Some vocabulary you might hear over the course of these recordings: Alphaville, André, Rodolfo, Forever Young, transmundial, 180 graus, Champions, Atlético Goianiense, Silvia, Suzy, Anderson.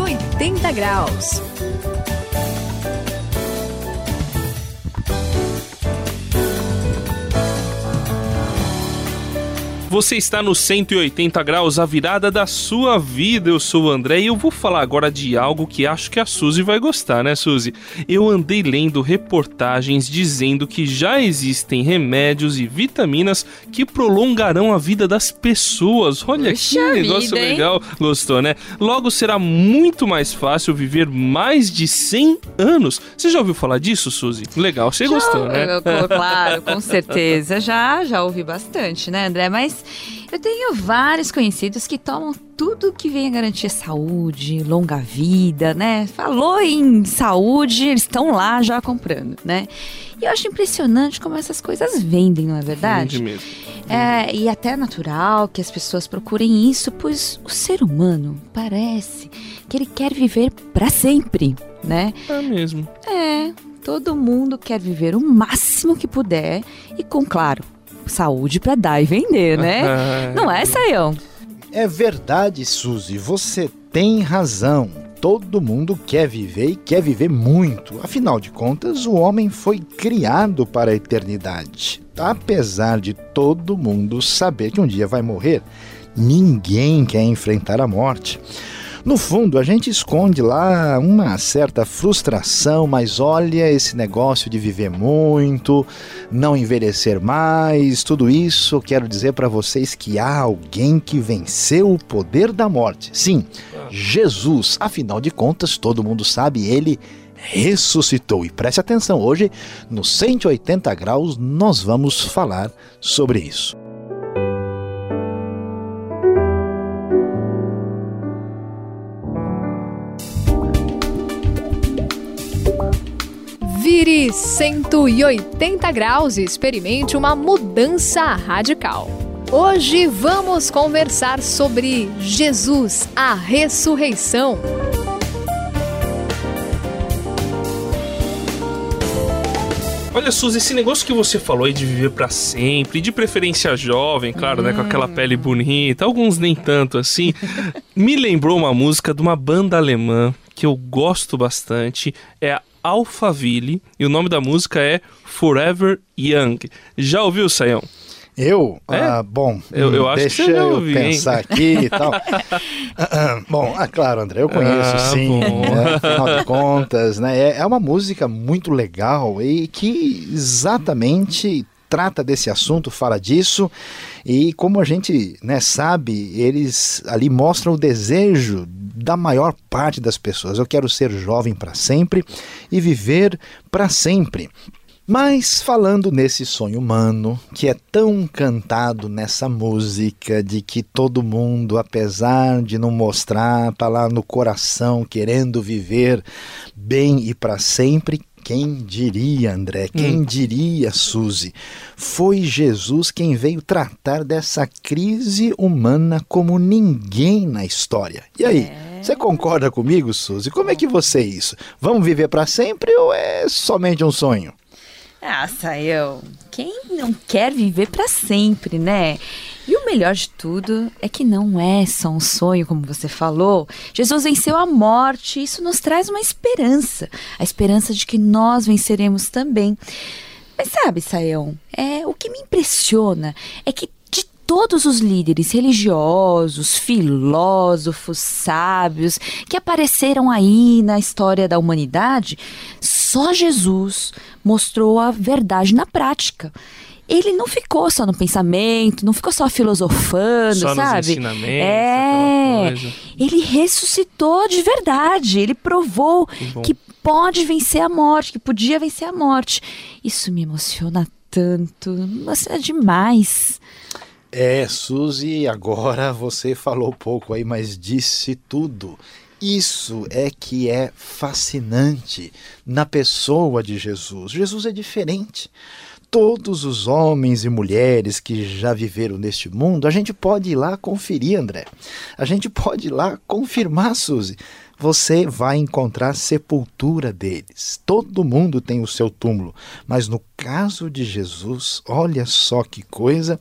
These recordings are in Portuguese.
180 graus. Você está no 180 graus, a virada da sua vida. Eu sou o André e eu vou falar agora de algo que acho que a Suzy vai gostar, né, Suzy? Eu andei lendo reportagens dizendo que já existem remédios e vitaminas que prolongarão a vida das pessoas. Olha, puxa, que negócio vida, legal. Gostou, né? Logo será muito mais fácil viver mais de 100 anos. Você já ouviu falar disso, Suzy? Legal, você já gostou, né? Claro, com certeza. Já ouvi bastante, né, André? Mas eu tenho vários conhecidos que tomam tudo que vem a garantir saúde, longa vida, né? Falou em saúde, eles estão lá já comprando, né? E eu acho impressionante como essas coisas vendem, não é verdade? Vende mesmo. É, e até é natural que as pessoas procurem isso, pois o ser humano parece que ele quer viver para sempre, né? É mesmo. É, todo mundo quer viver o máximo que puder e com, claro, saúde para dar e vender, né? Não é, Saião? É verdade, Suzy, você tem razão. Todo mundo quer viver e quer viver muito. Afinal de contas, o homem foi criado para a eternidade. Apesar de todo mundo saber que um dia vai morrer, ninguém quer enfrentar a morte. No fundo, a gente esconde lá uma certa frustração, mas olha, esse negócio de viver muito, não envelhecer mais, tudo isso, quero dizer para vocês que há alguém que venceu o poder da morte. Sim, Jesus, afinal de contas, todo mundo sabe, ele ressuscitou. E preste atenção, hoje, no 180 graus, nós vamos falar sobre isso. Vire 180 graus e experimente uma mudança radical. Hoje vamos conversar sobre Jesus, a ressurreição. Olha, Suzy, esse negócio que você falou aí de viver pra sempre, de preferência jovem, claro, né, com aquela pele bonita, alguns nem tanto assim, me lembrou uma música de uma banda alemã que eu gosto bastante, é a Alphaville, e o nome da música é Forever Young. Já ouviu, Saião? Eu? É? Bom, eu acho deixa que eu ouvi, pensar hein? Aqui e tal. Bom, claro, André, eu conheço sim, né? Afinal de contas, né? É uma música muito legal e que exatamente trata desse assunto, fala disso, e como a gente, né, sabe, eles ali mostram o desejo da maior parte das pessoas. Eu quero ser jovem para sempre e viver para sempre. Mas falando nesse sonho humano, que é tão cantado nessa música, de que todo mundo, apesar de não mostrar, tá lá no coração querendo viver bem e para sempre. Quem diria, André? Quem diria, Suzy? Foi Jesus quem veio tratar dessa crise humana como ninguém na história. E aí, você concorda comigo, Suzy? Como é que você é isso? Vamos viver para sempre ou é somente um sonho? Ah, Saião, quem não quer viver para sempre, né? E o melhor de tudo é que não é só um sonho, como você falou. Jesus venceu a morte e isso nos traz uma esperança. A esperança de que nós venceremos também. Mas sabe, Saião, o que me impressiona é que de todos os líderes religiosos, filósofos, sábios que apareceram aí na história da humanidade, só Jesus mostrou a verdade na prática. Ele não ficou só no pensamento, não ficou só filosofando, só sabe? Nos ensinamentos, aquela coisa. Ele ressuscitou de verdade, ele provou que pode vencer a morte, que podia vencer a morte. Isso me emociona tanto, me emociona demais. É, Suzy, agora você falou pouco aí, mas disse tudo. Isso é que é fascinante na pessoa de Jesus. Jesus é diferente. Todos os homens e mulheres que já viveram neste mundo, a gente pode ir lá conferir, André. A gente pode ir lá confirmar, Suzy. Você vai encontrar a sepultura deles. Todo mundo tem o seu túmulo. Mas no caso de Jesus, olha só que coisa.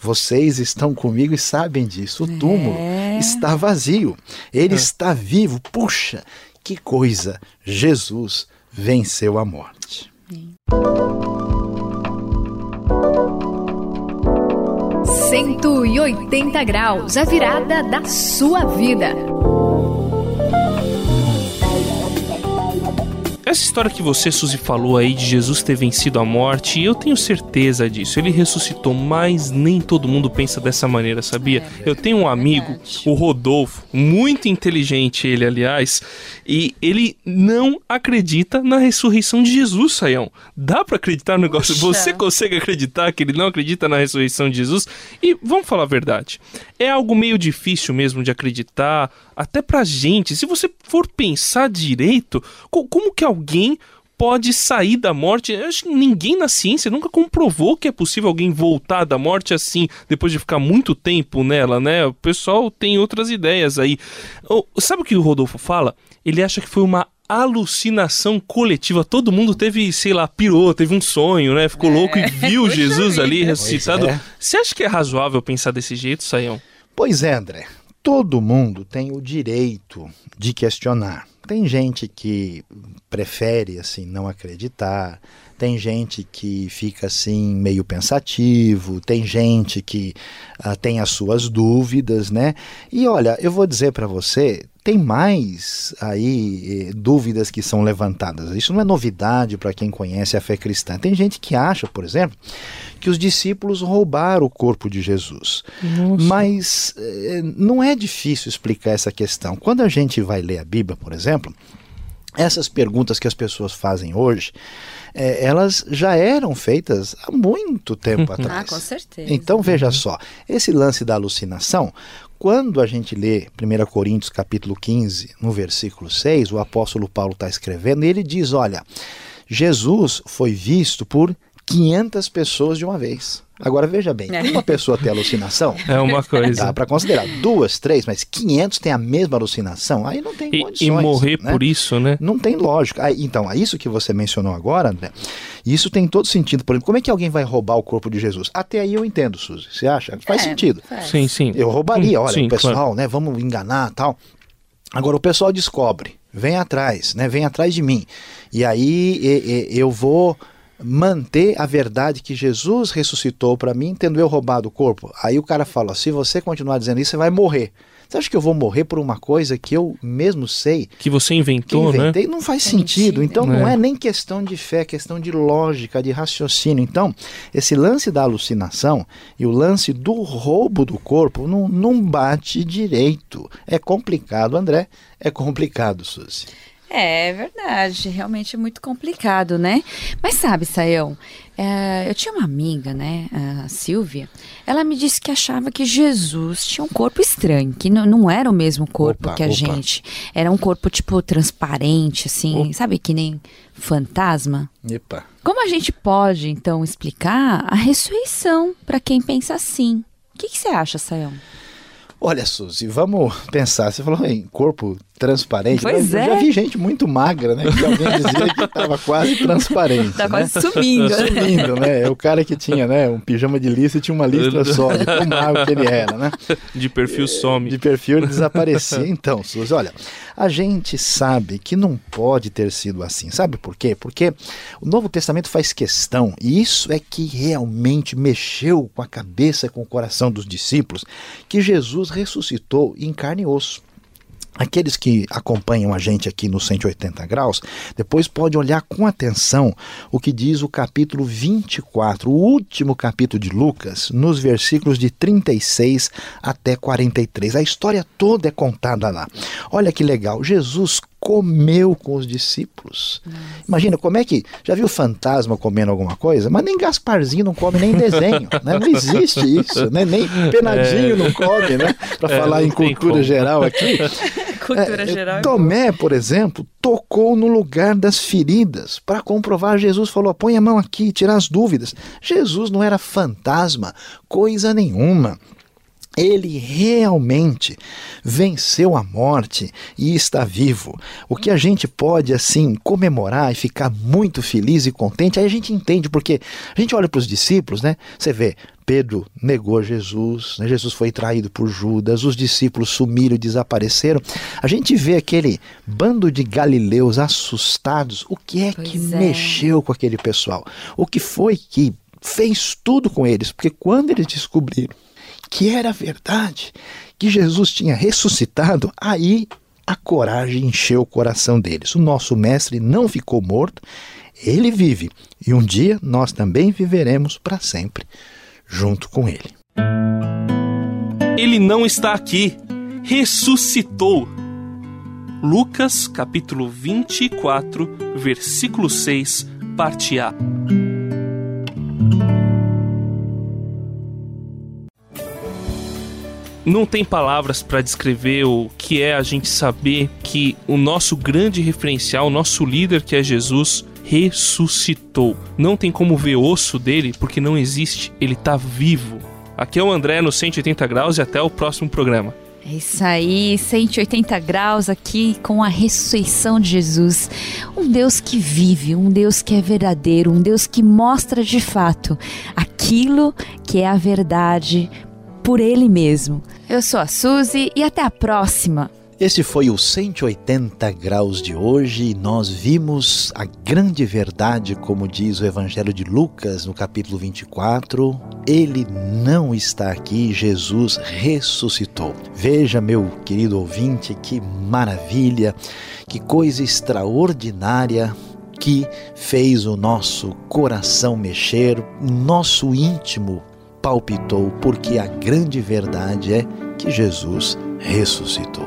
Vocês estão comigo e sabem disso. O túmulo está vazio. Ele está vivo. Puxa, que coisa! Jesus venceu a morte. É. 180 graus, a virada da sua vida. Essa história que você, Suzy, falou aí de Jesus ter vencido a morte, eu tenho certeza disso. Ele ressuscitou, mas nem todo mundo pensa dessa maneira, sabia? Eu tenho um amigo, o Rodolfo, muito inteligente ele, aliás, e ele não acredita na ressurreição de Jesus, Saião. Dá pra acreditar no negócio? Você consegue acreditar que ele não acredita na ressurreição de Jesus? E vamos falar a verdade, é algo meio difícil mesmo de acreditar, até pra gente. Se você for pensar direito, como que alguém pode sair da morte? Eu acho que ninguém na ciência nunca comprovou que é possível alguém voltar da morte assim, depois de ficar muito tempo nela, né? O pessoal tem outras ideias aí. Sabe o que o Rodolfo fala? Ele acha que foi uma alucinação coletiva. Todo mundo teve, sei lá, pirou, teve um sonho, né? Ficou louco e viu Jesus ali ressuscitado. Você acha que é razoável pensar desse jeito, Saião? Pois é, André. Todo mundo tem o direito de questionar. Tem gente que prefere assim não acreditar, tem gente que fica assim meio pensativo, tem gente que tem as suas dúvidas, né? E olha, eu vou dizer para você, tem mais aí dúvidas que são levantadas. Isso não é novidade para quem conhece a fé cristã. Tem gente que acha, por exemplo, que os discípulos roubaram o corpo de Jesus. Nossa. Mas não é difícil explicar essa questão. Quando a gente vai ler a Bíblia, por exemplo, essas perguntas que as pessoas fazem hoje, elas já eram feitas há muito tempo atrás. Ah, com certeza. Então veja só, esse lance da alucinação, quando a gente lê 1 Coríntios capítulo 15, no versículo 6, o apóstolo Paulo está escrevendo e ele diz, olha, Jesus foi visto por 500 pessoas de uma vez. Agora veja bem, uma pessoa tem alucinação é uma coisa, dá para considerar 2, 3, mas 500 tem a mesma alucinação, aí não tem condições. E morrer, né? Por isso, né? Não tem lógica. Aí, então, isso que você mencionou agora, André, isso tem todo sentido. Por exemplo, como é que alguém vai roubar o corpo de Jesus? Até aí eu entendo, Suzy, você acha? Faz sentido. Sim, sim. Eu roubaria, olha, sim, o pessoal, claro, né? Vamos enganar e tal. Agora o pessoal descobre, vem atrás, né? Vem atrás de mim. E aí eu vou manter a verdade que Jesus ressuscitou para mim, tendo eu roubado o corpo. Aí o cara fala, se você continuar dizendo isso, você vai morrer. Você acha que eu vou morrer por uma coisa que eu mesmo sei? Que você inventou, que inventei, né? Não faz sentido. Então não é nem questão de fé, é questão de lógica, de raciocínio. Então, esse lance da alucinação e o lance do roubo do corpo não bate direito. É complicado, André. É complicado, Suzy. É verdade, realmente é muito complicado, né? Mas sabe, Saião, eu tinha uma amiga, né, a Silvia, ela me disse que achava que Jesus tinha um corpo estranho, que não era o mesmo corpo que a gente, era um corpo tipo transparente, assim, sabe, que nem fantasma. Epa. Como a gente pode, então, explicar a ressurreição para quem pensa assim? O que você acha, Saião? Olha, Suzy, vamos pensar, você falou em corpo transparente, pois eu já vi gente muito magra, né, que alguém dizia que estava quase transparente. Estava quase sumindo. Sumindo, né, é o cara que tinha, né, um pijama de listra e tinha uma listra só, tão magro que ele era, né. De perfil some. De perfil ele desaparecia. Então, Suzy, olha, a gente sabe que não pode ter sido assim, sabe por quê? Porque o Novo Testamento faz questão, e isso é que realmente mexeu com a cabeça, com o coração dos discípulos, que Jesus ressuscitou em carne e osso. Aqueles que acompanham a gente aqui no 180 graus, depois pode olhar com atenção o que diz o capítulo 24, o último capítulo de Lucas, nos versículos de 36 até 43. A história toda é contada lá. Olha que legal, Jesus comeu com os discípulos. Nossa. Imagina, como é que... Já viu fantasma comendo alguma coisa? Mas nem Gasparzinho não come nem desenho, né? Não existe isso, né? Nem Penadinho não come, né? Para falar em cultura geral aqui. Cultura geral. Tomé, por exemplo, tocou no lugar das feridas. Para comprovar, Jesus falou, põe a mão aqui, tirar as dúvidas. Jesus não era fantasma, coisa nenhuma. Ele realmente venceu a morte e está vivo. O que a gente pode, assim, comemorar e ficar muito feliz e contente, aí a gente entende, porque a gente olha para os discípulos, né? Você vê, Pedro negou Jesus, né? Jesus foi traído por Judas, os discípulos sumiram e desapareceram. A gente vê aquele bando de galileus assustados. O que é que mexeu com aquele pessoal? O que foi que fez tudo com eles? Porque quando eles descobriram que era verdade, que Jesus tinha ressuscitado, aí a coragem encheu o coração deles. O nosso mestre não ficou morto, ele vive. E um dia nós também viveremos para sempre, junto com ele. Ele não está aqui, ressuscitou. Lucas capítulo 24, versículo 6, parte A. Não tem palavras para descrever o que é a gente saber que o nosso grande referencial, o nosso líder, que é Jesus, ressuscitou. Não tem como ver osso dele, porque não existe, ele está vivo. Aqui é o André no 180 graus e até o próximo programa. É isso aí, 180 graus aqui com a ressurreição de Jesus. Um Deus que vive, um Deus que é verdadeiro, um Deus que mostra de fato aquilo que é a verdade por ele mesmo. Eu sou a Suzy e até a próxima. Esse foi o 180 graus de hoje. Nós vimos a grande verdade, como diz o Evangelho de Lucas, no capítulo 24. Ele não está aqui, Jesus ressuscitou. Veja, meu querido ouvinte, que maravilha, que coisa extraordinária que fez o nosso coração mexer, o nosso íntimo palpitou, porque a grande verdade é que Jesus ressuscitou.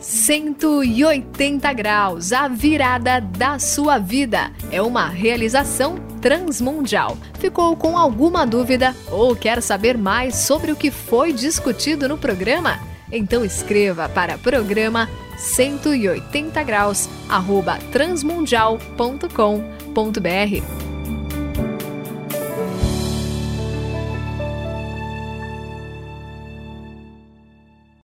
180 graus, a virada da sua vida. É uma realização transmundial. Ficou com alguma dúvida ou quer saber mais sobre o que foi discutido no programa? Então escreva para programa 180graus@transmundial.com.br.